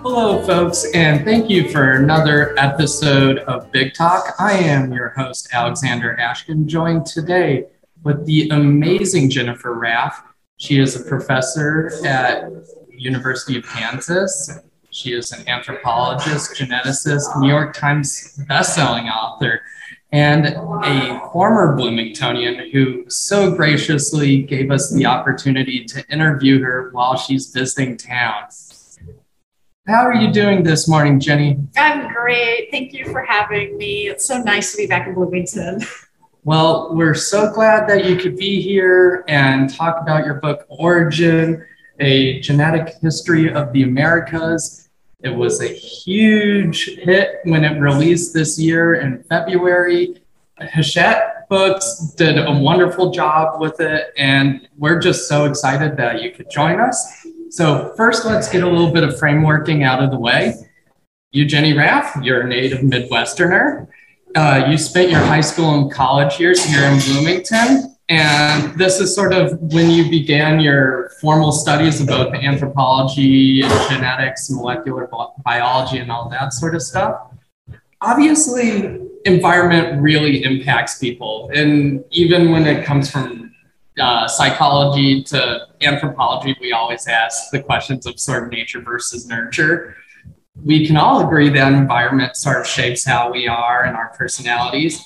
Hello, folks, and thank you for another episode of Big Talk. I am your host, Alexander Ashkin, joined today with the amazing Jennifer Raff. She is a professor at University of Kansas. She is an anthropologist, geneticist, New York Times bestselling author, and a former Bloomingtonian who so graciously gave us the opportunity to interview her while she's visiting town. How are you doing this morning, Jenny? I'm great. Thank you for having me. It's so nice to be back in Bloomington. Well, we're so glad that you could be here and talk about your book, Origin: A Genetic History of the Americas. It was a huge hit when it released this year in February. Hachette Books did a wonderful job with it, and we're just so excited that you could join us. So first, let's get a little bit of frameworking out of the way. You, Jenny Raff, you're a native Midwesterner. You spent your high school and college years here in Bloomington, and this is sort of when you began your formal studies of both anthropology, genetics, molecular biology, and all that sort of stuff. Obviously, environment really impacts people, and even when it comes from psychology to anthropology, we always ask the questions of sort of nature versus nurture. We can all agree that environment sort of shapes how we are and our personalities.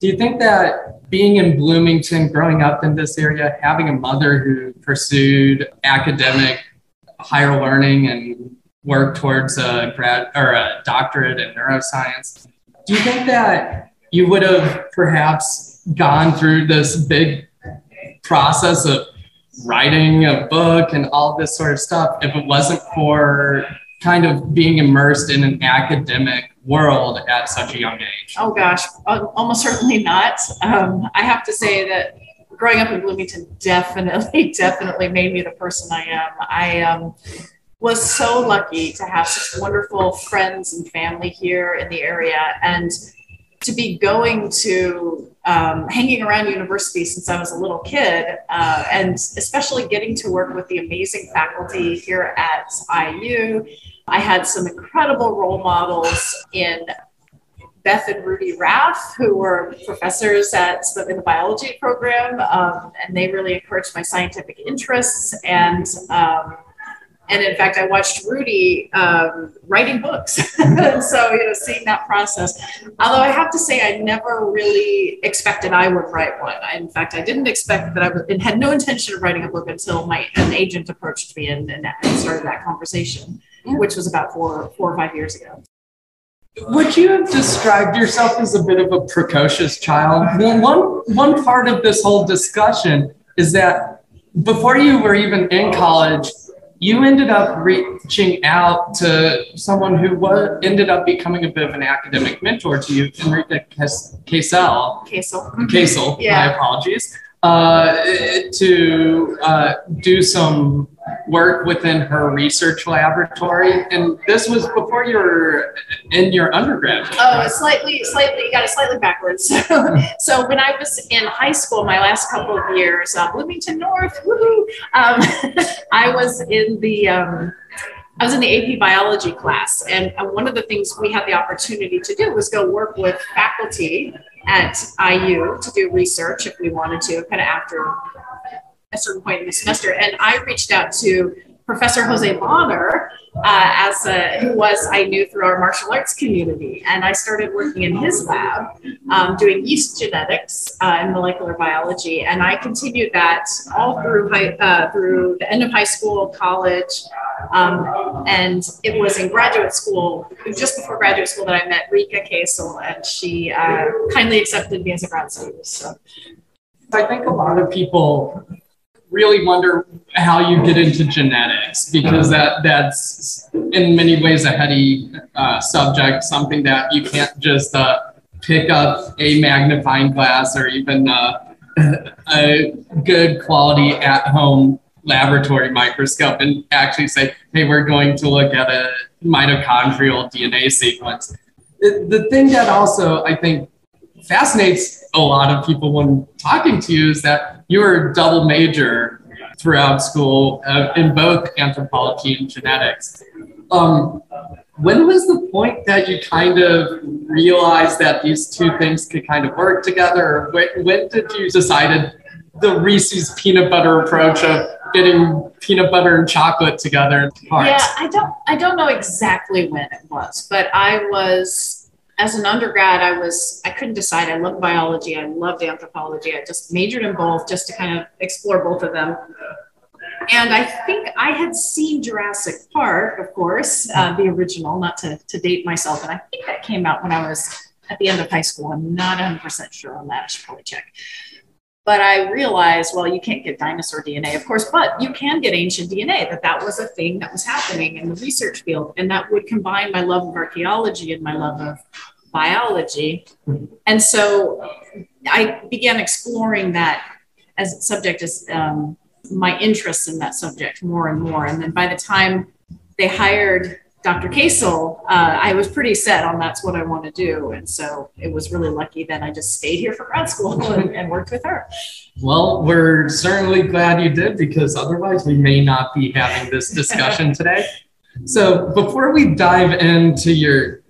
Do you think that being in Bloomington, growing up in this area, having a mother who pursued academic higher learning and worked towards a grad or a doctorate in neuroscience, do you think that you would have perhaps gone through this big process of writing a book and all this sort of stuff if it wasn't for kind of being immersed in an academic world at such a young age? Oh gosh, almost certainly not. I have to say that growing up in Bloomington definitely made me the person I am. I was so lucky to have such wonderful friends and family here in the area, and to be going to hanging around university since I was a little kid, and especially getting to work with the amazing faculty here at IU. I had some incredible role models in Beth and Rudy Raff, who were professors in the biology program, and they really encouraged my scientific interests. And in fact, I watched Rudy writing books. So, seeing that process. Although I have to say, I never really expected I would write one. In fact, I didn't expect that and had no intention of writing a book until an agent approached me and started that conversation, which was about four or five years ago. Would you have described yourself as a bit of a precocious child? Well, one part of this whole discussion is that before you were even in college, you ended up reaching out to someone who ended up becoming a bit of an academic mentor to you, Rika Kasel. Yeah. My apologies, to do some work within her research laboratory. And this was before you were in your undergrad. Oh, slightly, you got it slightly backwards. So when I was in high school, my last couple of years, Bloomington North, woohoo! I was in the AP biology class, and one of the things we had the opportunity to do was go work with faculty at IU to do research if we wanted to, kind of after a certain point in the semester. And I reached out to Professor Jose Bonner, who I knew through our martial arts community. And I started working in his lab, doing yeast genetics and molecular biology. And I continued that all through the end of high school, college. And it was in graduate school, just before graduate school, that I met Rika Kasel, and she kindly accepted me as a grad student. So I think a lot of people really wonder how you get into genetics, because that's in many ways a heady subject, something that you can't just pick up a magnifying glass or even a good quality at-home laboratory microscope and actually say, hey, we're going to look at a mitochondrial DNA sequence. The thing that also, I think, fascinates a lot of people when talking to you is that you were a double major throughout school in both anthropology and genetics. When was the point that you kind of realized that these two things could kind of work together? When did you decide the Reese's peanut butter approach of getting peanut butter and chocolate together? Yeah, I don't know exactly when it was, but I was, as an undergrad, I couldn't decide. I loved biology. I loved anthropology. I just majored in both just to kind of explore both of them. And I think I had seen Jurassic Park, of course, the original, not to date myself. And I think that came out when I was at the end of high school. I'm not 100% sure on that. I should probably check. But I realized, well, you can't get dinosaur DNA, of course, but you can get ancient DNA, that was a thing that was happening in the research field. And that would combine my love of archaeology and my love of biology. And so I began exploring that as a subject, as my interest in that subject more and more. And then by the time they hired Dr. Kasel, I was pretty set on that's what I want to do. And so it was really lucky that I just stayed here for grad school and worked with her. Well, we're certainly glad you did, because otherwise we may not be having this discussion today. So before we dive into your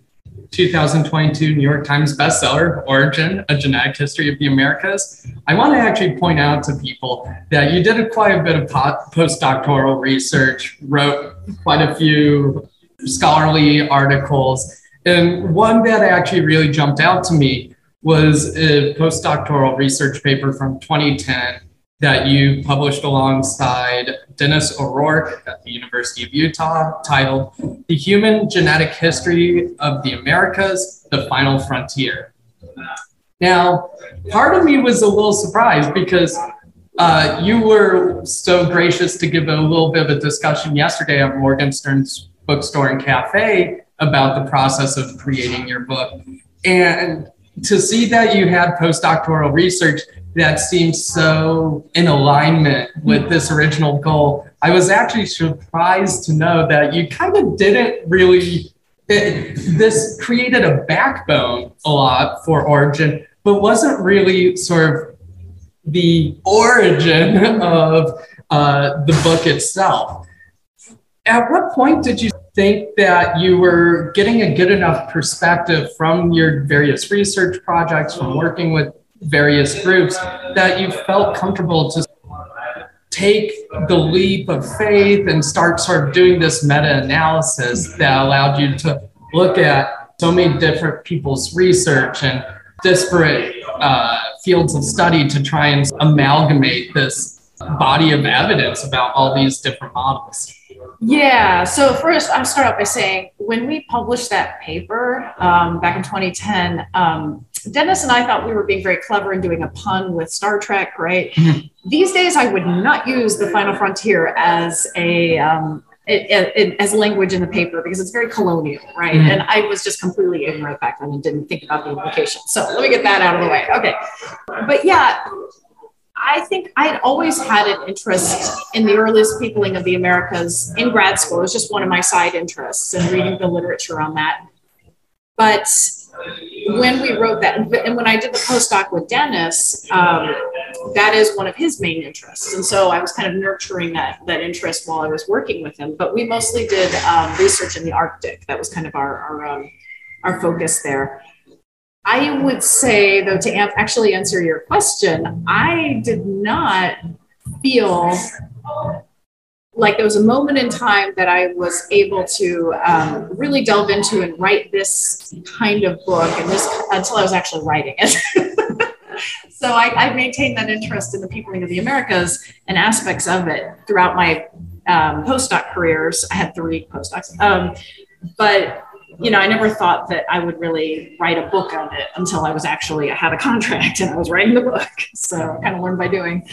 2022 New York Times bestseller, Origin: A Genetic History of the Americas, I want to actually point out to people that you did quite a bit of postdoctoral research, wrote quite a few scholarly articles, and one that actually really jumped out to me was a postdoctoral research paper from 2010 that you published alongside Dennis O'Rourke at the University of Utah, titled The Human Genetic History of the Americas, The Final Frontier. Now, part of me was a little surprised because you were so gracious to give a little bit of a discussion yesterday at Morgenstern's Bookstore and Cafe about the process of creating your book. And to see that you had postdoctoral research that seems so in alignment with this original goal, I was actually surprised to know that you kind of didn't really, this created a backbone a lot for Origin, but wasn't really sort of the origin of the book itself. At what point did you think that you were getting a good enough perspective from your various research projects, from working with various groups, that you felt comfortable to take the leap of faith and start sort of doing this meta-analysis that allowed you to look at so many different people's research and disparate fields of study to try and amalgamate this body of evidence about all these different models? Yeah. So first, I'll start out by saying when we published that paper back in 2010, Dennis and I thought we were being very clever and doing a pun with Star Trek, right? Mm-hmm. These days, I would not use the Final Frontier as a as language in the paper because it's very colonial, right? Mm-hmm. And I was just completely ignorant back then and didn't think about the implications. So let me get that out of the way. Okay, but yeah. I think I'd always had an interest in the earliest peopling of the Americas in grad school. It was just one of my side interests and reading the literature on that. But when we wrote that, and when I did the postdoc with Dennis, that is one of his main interests. And so I was kind of nurturing that interest while I was working with him. But we mostly did research in the Arctic. That was kind of our focus there. I would say, though, to actually answer your question, I did not feel like there was a moment in time that I was able to really delve into and write this kind of book and this until I was actually writing it. So I maintained that interest in the peopling of the Americas and aspects of it throughout my postdoc careers. I had 3 postdocs, but you know, I never thought that I would really write a book on it until I had a contract and I was writing the book. So I kind of learned by doing.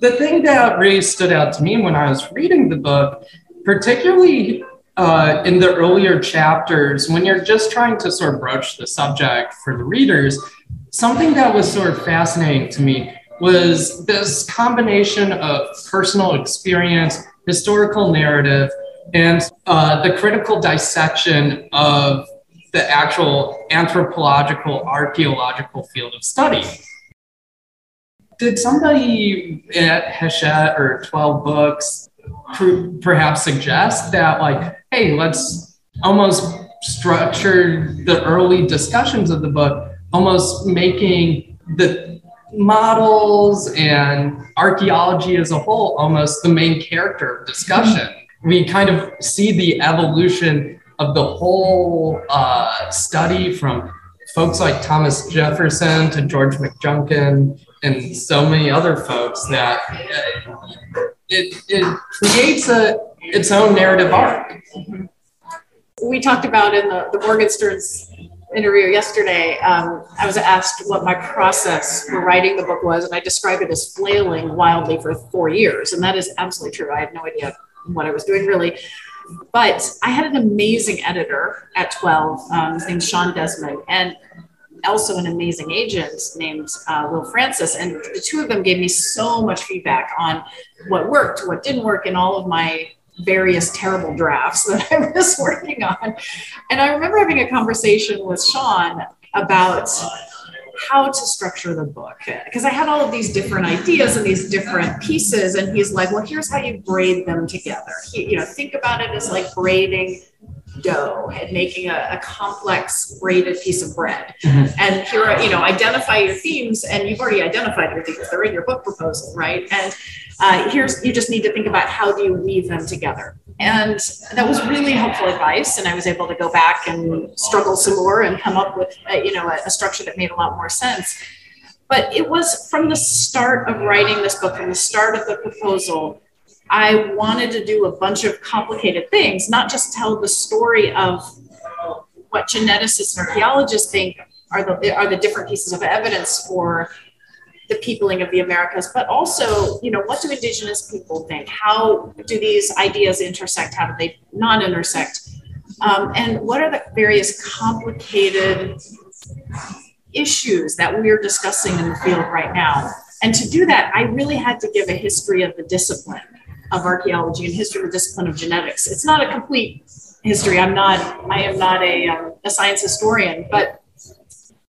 The thing that really stood out to me when I was reading the book, particularly in the earlier chapters, when you're just trying to sort of broach the subject for the readers, something that was sort of fascinating to me was this combination of personal experience, historical narrative, and the critical dissection of the actual anthropological, archaeological field of study. Did somebody at Hachette or 12 Books perhaps suggest that, like, hey, let's almost structure the early discussions of the book, almost making the models and archaeology as a whole almost the main character of discussion? We kind of see the evolution of the whole study from folks like Thomas Jefferson to George McJunkin and so many other folks that it creates its own narrative arc. We talked about in the Morgenstern's interview yesterday, I was asked what my process for writing the book was, and I described it as flailing wildly for 4 years. And that is absolutely true. I had no idea what I was doing, really. But I had an amazing editor at 12, named Sean Desmond, and also an amazing agent named Will Francis. And the two of them gave me so much feedback on what worked, what didn't work, and all of my various terrible drafts that I was working on. And I remember having a conversation with Sean about how to structure the book, because I had all of these different ideas and these different pieces, and he's like, well, here's how you braid them together. Think about it as like braiding dough and making a complex braided piece of bread. Mm-hmm. And here are, identify your themes, and you've already identified your themes. They're in your book proposal, right? And you just need to think about how do you weave them together. And that was really helpful advice. And I was able to go back and struggle some more and come up with, a structure that made a lot more sense. But it was from the start of writing this book, from the start of the proposal, I wanted to do a bunch of complicated things, not just tell the story of what geneticists and archaeologists think are the different pieces of evidence for the peopling of the Americas, but also, what do indigenous people think? How do these ideas intersect? How do they not intersect? And what are the various complicated issues that we're discussing in the field right now? And to do that, I really had to give a history of the discipline of archaeology and history of the discipline of genetics. It's not a complete history. I am not a science historian, but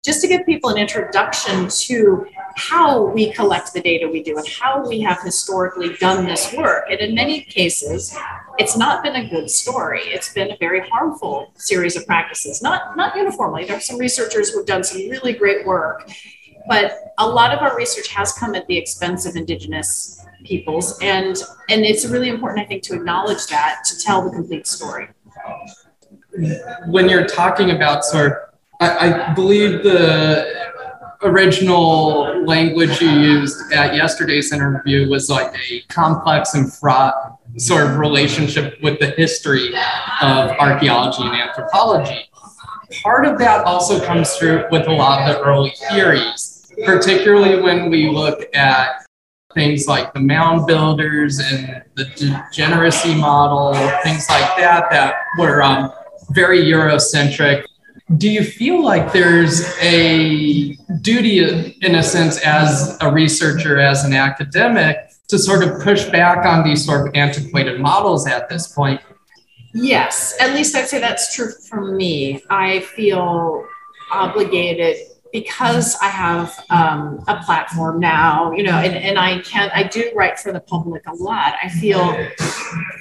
just to give people an introduction to how we collect the data we do and how we have historically done this work. And in many cases, it's not been a good story. It's been a very harmful series of practices, not uniformly. There are some researchers who have done some really great work, but a lot of our research has come at the expense of indigenous peoples. And it's really important, I think, to acknowledge that, to tell the complete story. When you're talking about sort of, I believe the original language you used at yesterday's interview was like a complex and fraught sort of relationship with the history of archaeology and anthropology. Part of that also comes through with a lot of the early theories, particularly when we look at things like the mound builders and the degeneracy model, things like that were very Eurocentric. Do you feel like there's a duty, in a sense, as a researcher, as an academic, to sort of push back on these sort of antiquated models at this point? Yes, at least I'd say that's true for me. I feel obligated because I have a platform now, and I do write for the public a lot. I feel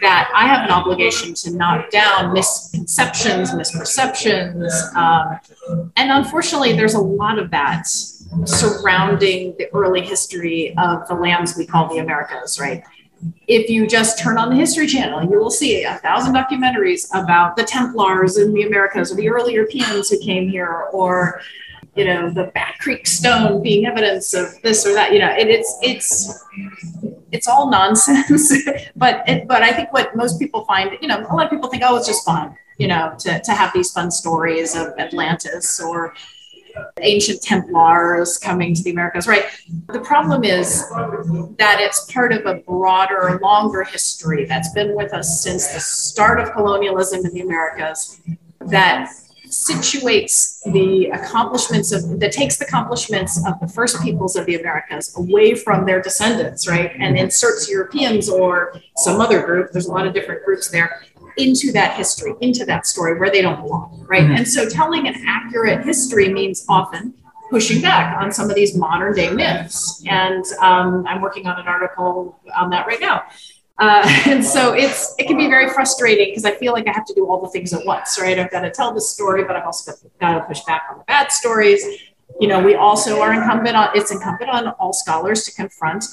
that I have an obligation to knock down misconceptions, misperceptions. And unfortunately, there's a lot of that surrounding the early history of the lands we call the Americas, right? If you just turn on the History Channel, you will see 1,000 documentaries about the Templars in the Americas or the early Europeans who came here, or the Back Creek Stone being evidence of this or that, it's all nonsense. but I think what most people find, a lot of people think, oh, it's just fun, to have these fun stories of Atlantis or ancient Templars coming to the Americas, right? The problem is that it's part of a broader, longer history that's been with us since the start of colonialism in the Americas that situates the accomplishments of, that takes the accomplishments of the first peoples of the Americas away from their descendants, right? And inserts Europeans or some other group, there's a lot of different groups there, into that history, into that story where they don't belong, right? Mm-hmm. And so telling an accurate history means often pushing back on some of these modern day myths. And I'm working on an article on that right now. And so it can be very frustrating because I feel like I have to do all the things at once, right? I've got to tell the story, but I've also got to push back on the bad stories. You know, we also are it's incumbent on all scholars to confront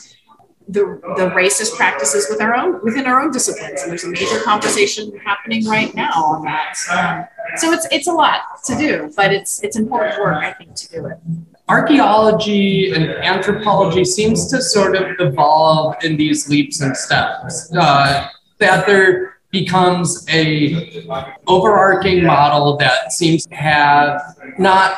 the racist practices with within our own disciplines. And there's a major conversation happening right now on that. So it's a lot to do, but it's important work, I think, to do it. Archaeology and anthropology seems to sort of evolve in these leaps and steps, that there becomes a overarching model that seems to have not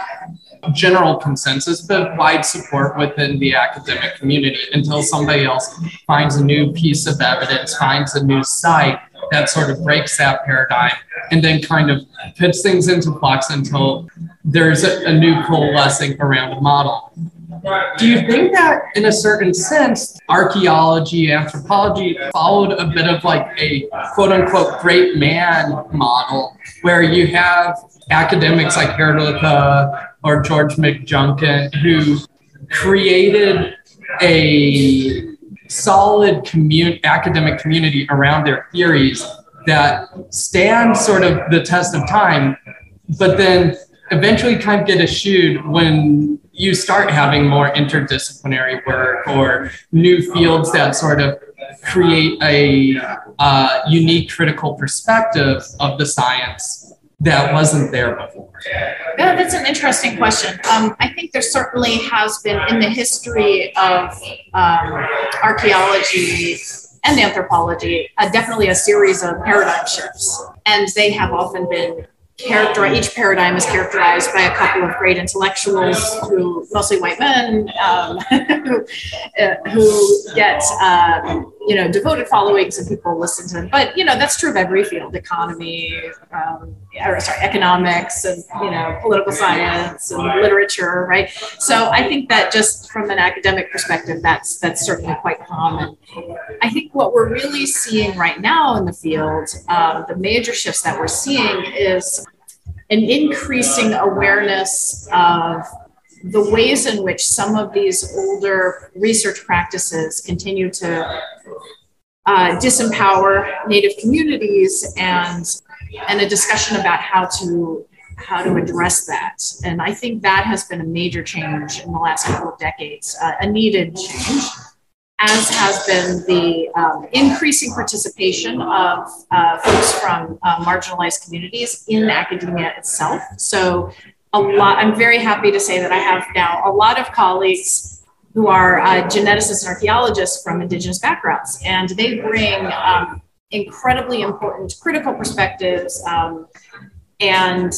general consensus, but wide support within the academic community until somebody else finds a new piece of evidence, finds a new site that sort of breaks that paradigm and then kind of puts things into flux until there's a new coalescing around a model. Do you think that in a certain sense, archaeology, anthropology followed a bit of like a quote unquote great man model where you have academics like Harold or George McJunkin who created a solid academic community around their theories that stand sort of the test of time, but then eventually kind of get eschewed when you start having more interdisciplinary work or new fields that sort of create a unique critical perspective of the science that wasn't there before? Yeah, that's an interesting question. I think there certainly has been in the history of archaeology and anthropology, definitely a series of paradigm shifts. And they have often been each paradigm is characterized by a couple of great intellectuals who, mostly white men, who get, devoted followings and people listen to them. But, that's true of every field, economics and, political science and literature, right? So I think that just from an academic perspective, that's certainly quite common. I think what we're really seeing right now in the field, the major shifts that we're seeing is an increasing awareness of the ways in which some of these older research practices continue to disempower Native communities, and a discussion about how to address that. And I think that has been a major change in the last couple of decades, a needed change, as has been the increasing participation of folks from marginalized communities in academia itself. So I'm very happy to say that I have now a lot of colleagues who are geneticists and archaeologists from indigenous backgrounds, and they bring incredibly important critical perspectives and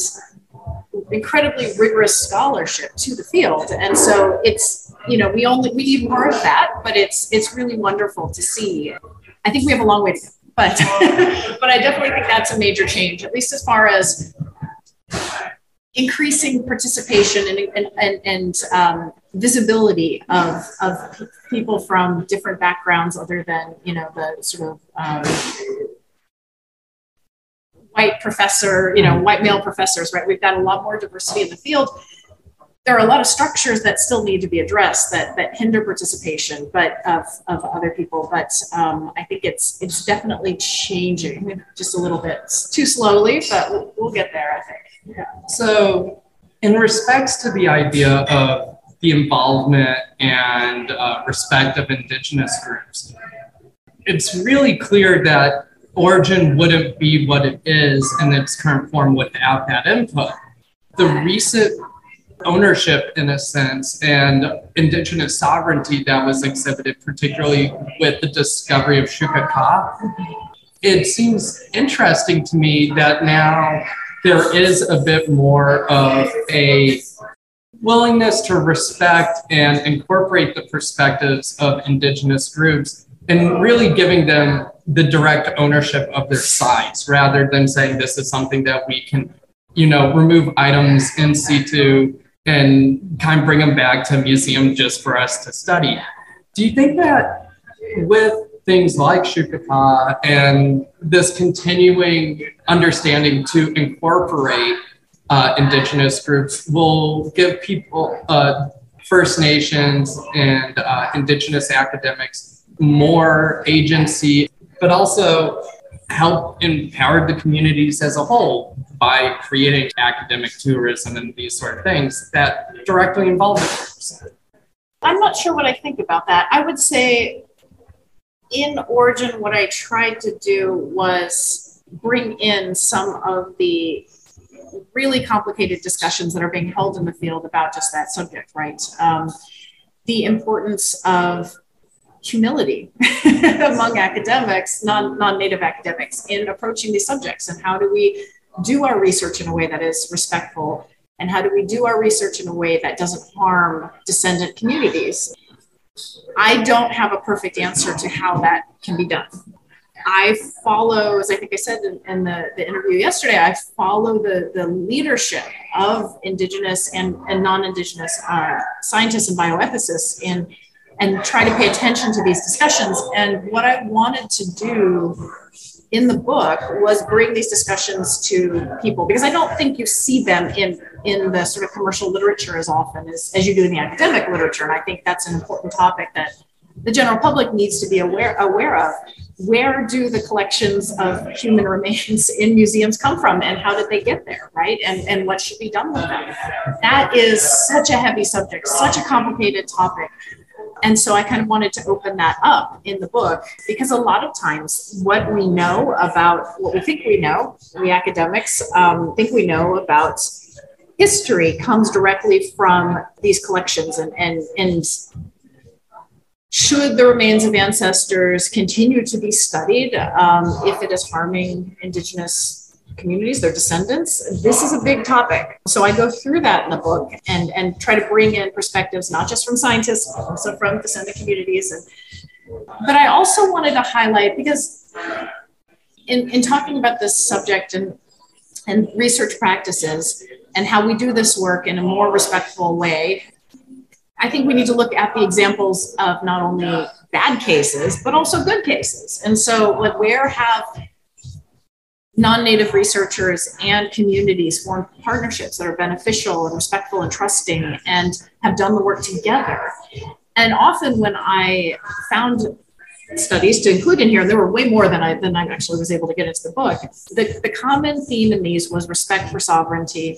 incredibly rigorous scholarship to the field. And so it's, we need more of that, but it's really wonderful to see. I think we have a long way to go, but but I definitely think that's a major change, at least as far as increasing participation and visibility of people from different backgrounds other than, the sort of white male professors, right? We've got a lot more diversity in the field. There are a lot of structures that still need to be addressed that hinder participation, but of other people. But I think it's definitely changing just a little bit too slowly, but we'll get there, I think. Yeah. So in respects to the idea of the involvement and respect of indigenous groups, it's really clear that Origin wouldn't be what it is in its current form without that input. The recent ownership, in a sense, and indigenous sovereignty that was exhibited, particularly with the discovery of Shuká Káa, it seems interesting to me that now there is a bit more of a willingness to respect and incorporate the perspectives of indigenous groups and really giving them the direct ownership of their sites rather than saying this is something that we can remove items in situ and kind of bring them back to a museum just for us to study. Do you think that with things like Shuká Káa and this continuing understanding to incorporate indigenous groups will give people, First Nations and indigenous academics more agency, but also help empower the communities as a whole by creating academic tourism and these sort of things that directly involve them? I'm not sure what I think about that. I would say in Origin, what I tried to do was bring in some of the really complicated discussions that are being held in the field about just that subject, right? The importance of humility among academics, non-native academics, in approaching these subjects, and how do we do our research in a way that is respectful, and how do we do our research in a way that doesn't harm descendant communities? I don't have a perfect answer to how that can be done. I follow, as I think I said in the interview yesterday, I follow the leadership of indigenous and non-indigenous scientists and bioethicists and try to pay attention to these discussions. And what I wanted to do in the book was bring these discussions to people, because I don't think you see them in the sort of commercial literature as often as you do in the academic literature. And I think that's an important topic that the general public needs to be aware of. Where do the collections of human remains in museums come from, and how did they get there, right? And what should be done with them? That is such a heavy subject, such a complicated topic. And so I kind of wanted to open that up in the book, because a lot of times what we know about, what we think we know, we academics think we know about history, comes directly from these collections and should the remains of ancestors continue to be studied if it is harming indigenous communities, their descendants? This is a big topic. So I go through that in the book and try to bring in perspectives, not just from scientists, but also from descendant communities. But I also wanted to highlight, because in talking about this subject and research practices and how we do this work in a more respectful way, I think we need to look at the examples of not only bad cases, but also good cases. And so like, where have non-native researchers and communities formed partnerships that are beneficial and respectful and trusting and have done the work together? And often when I found studies to include in here, and there were way more than I actually was able to get into the book, the common theme in these was respect for sovereignty,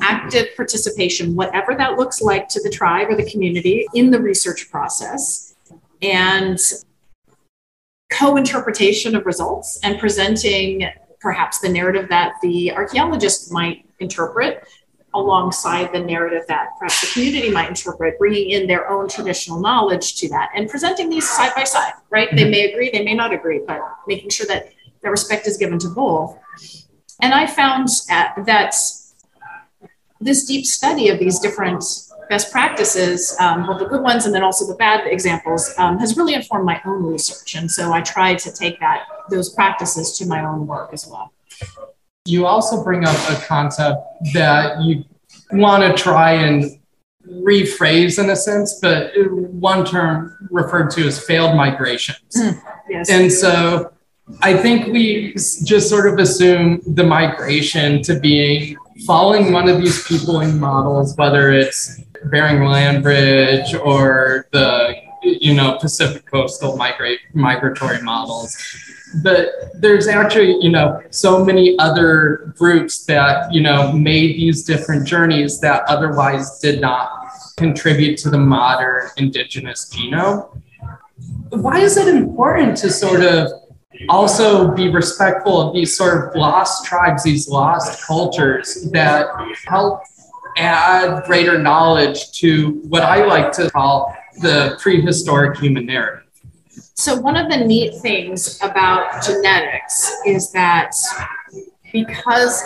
active participation, whatever that looks like to the tribe or the community in the research process, and co-interpretation of results and presenting perhaps the narrative that the archaeologist might interpret alongside the narrative that perhaps the community might interpret, bringing in their own traditional knowledge to that and presenting these side by side, right? They may agree, they may not agree, but making sure that the respect is given to both. And I found that this deep study of these different best practices, both the good ones and then also the bad examples, has really informed my own research. And so I tried to take those practices to my own work as well. You also bring up a concept that you want to try and rephrase in a sense, but one term referred to as failed migrations. Yes. And so I think we just sort of assume the migration to being following one of these peopling models, whether it's Bering-Land Bridge or the Pacific coastal migratory models. But there's actually, so many other groups that, made these different journeys that otherwise did not contribute to the modern indigenous genome. Why is it important to sort of also be respectful of these sort of lost tribes, these lost cultures that help add greater knowledge to what I like to call the prehistoric human narrative? So one of the neat things about genetics is that because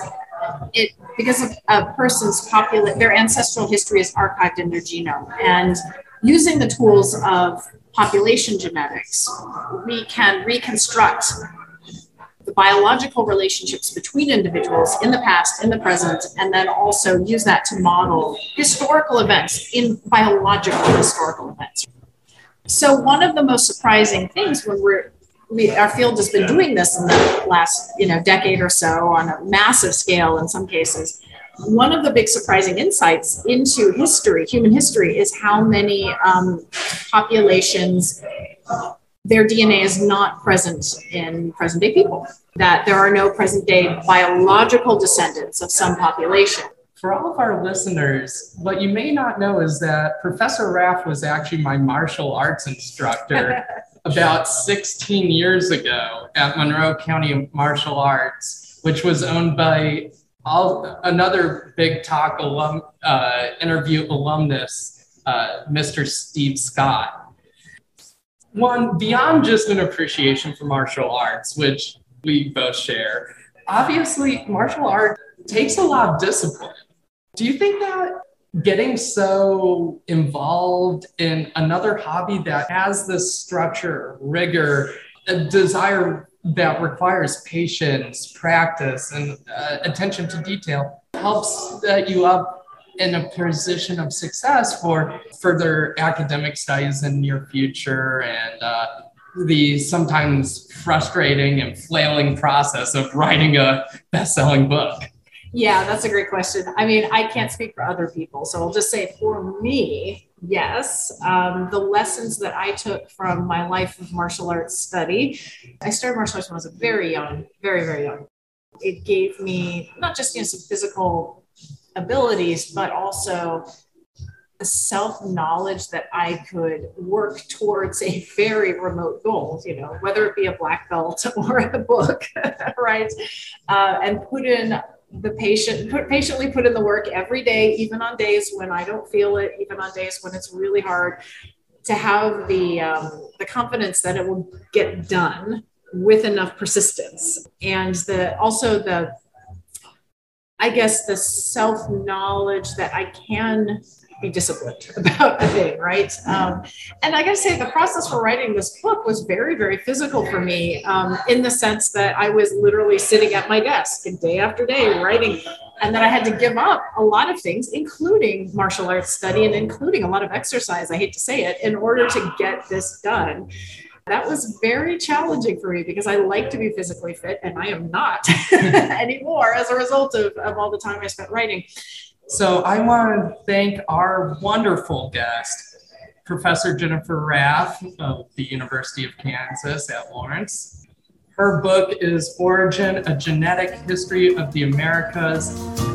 of a person's their ancestral history is archived in their genome, and using the tools of population genetics, we can reconstruct the the biological relationships between individuals in the past, in the present, and then also use that to model historical events in biological historical events. So one of the most surprising things when our field has been doing this in the last decade or so on a massive scale in some cases, one of the big surprising insights into history, human history, is how many populations, their DNA is not present in present-day people, that there are no present-day biological descendants of some population. For all of our listeners, what you may not know is that Professor Raff was actually my martial arts instructor about 16 years ago at Monroe County Martial Arts, which was owned by another Big Talk alum, interview alumnus, Mr. Steve Scott. One, beyond just an appreciation for martial arts, which we both share, obviously martial art takes a lot of discipline. Do you think that getting so involved in another hobby that has this structure, rigor, a desire that requires patience, practice, and attention to detail helps set you up in a position of success for further academic studies in your future and the sometimes frustrating and flailing process of writing a best-selling book? Yeah, that's a great question. I mean, I can't speak for other people, so I'll just say for me, yes. The lessons that I took from my life of martial arts study, I started martial arts when I was very young, very, very young. It gave me not just some physical abilities, but also the self-knowledge that I could work towards a very remote goal, whether it be a black belt or a book, right? And patiently put in the work every day, even on days when I don't feel it, even on days when it's really hard, to have the confidence that it will get done with enough persistence. And the self-knowledge that I can be disciplined about a thing, right? And I gotta say, the process for writing this book was very, very physical for me, in the sense that I was literally sitting at my desk and day after day writing, and that I had to give up a lot of things, including martial arts study and including a lot of exercise, I hate to say it, in order to get this done. That was very challenging for me because I like to be physically fit and I am not anymore as a result of all the time I spent writing. So I want to thank our wonderful guest, Professor Jennifer Raff of the University of Kansas at Lawrence. Her book is Origin: A Genetic History of the Americas.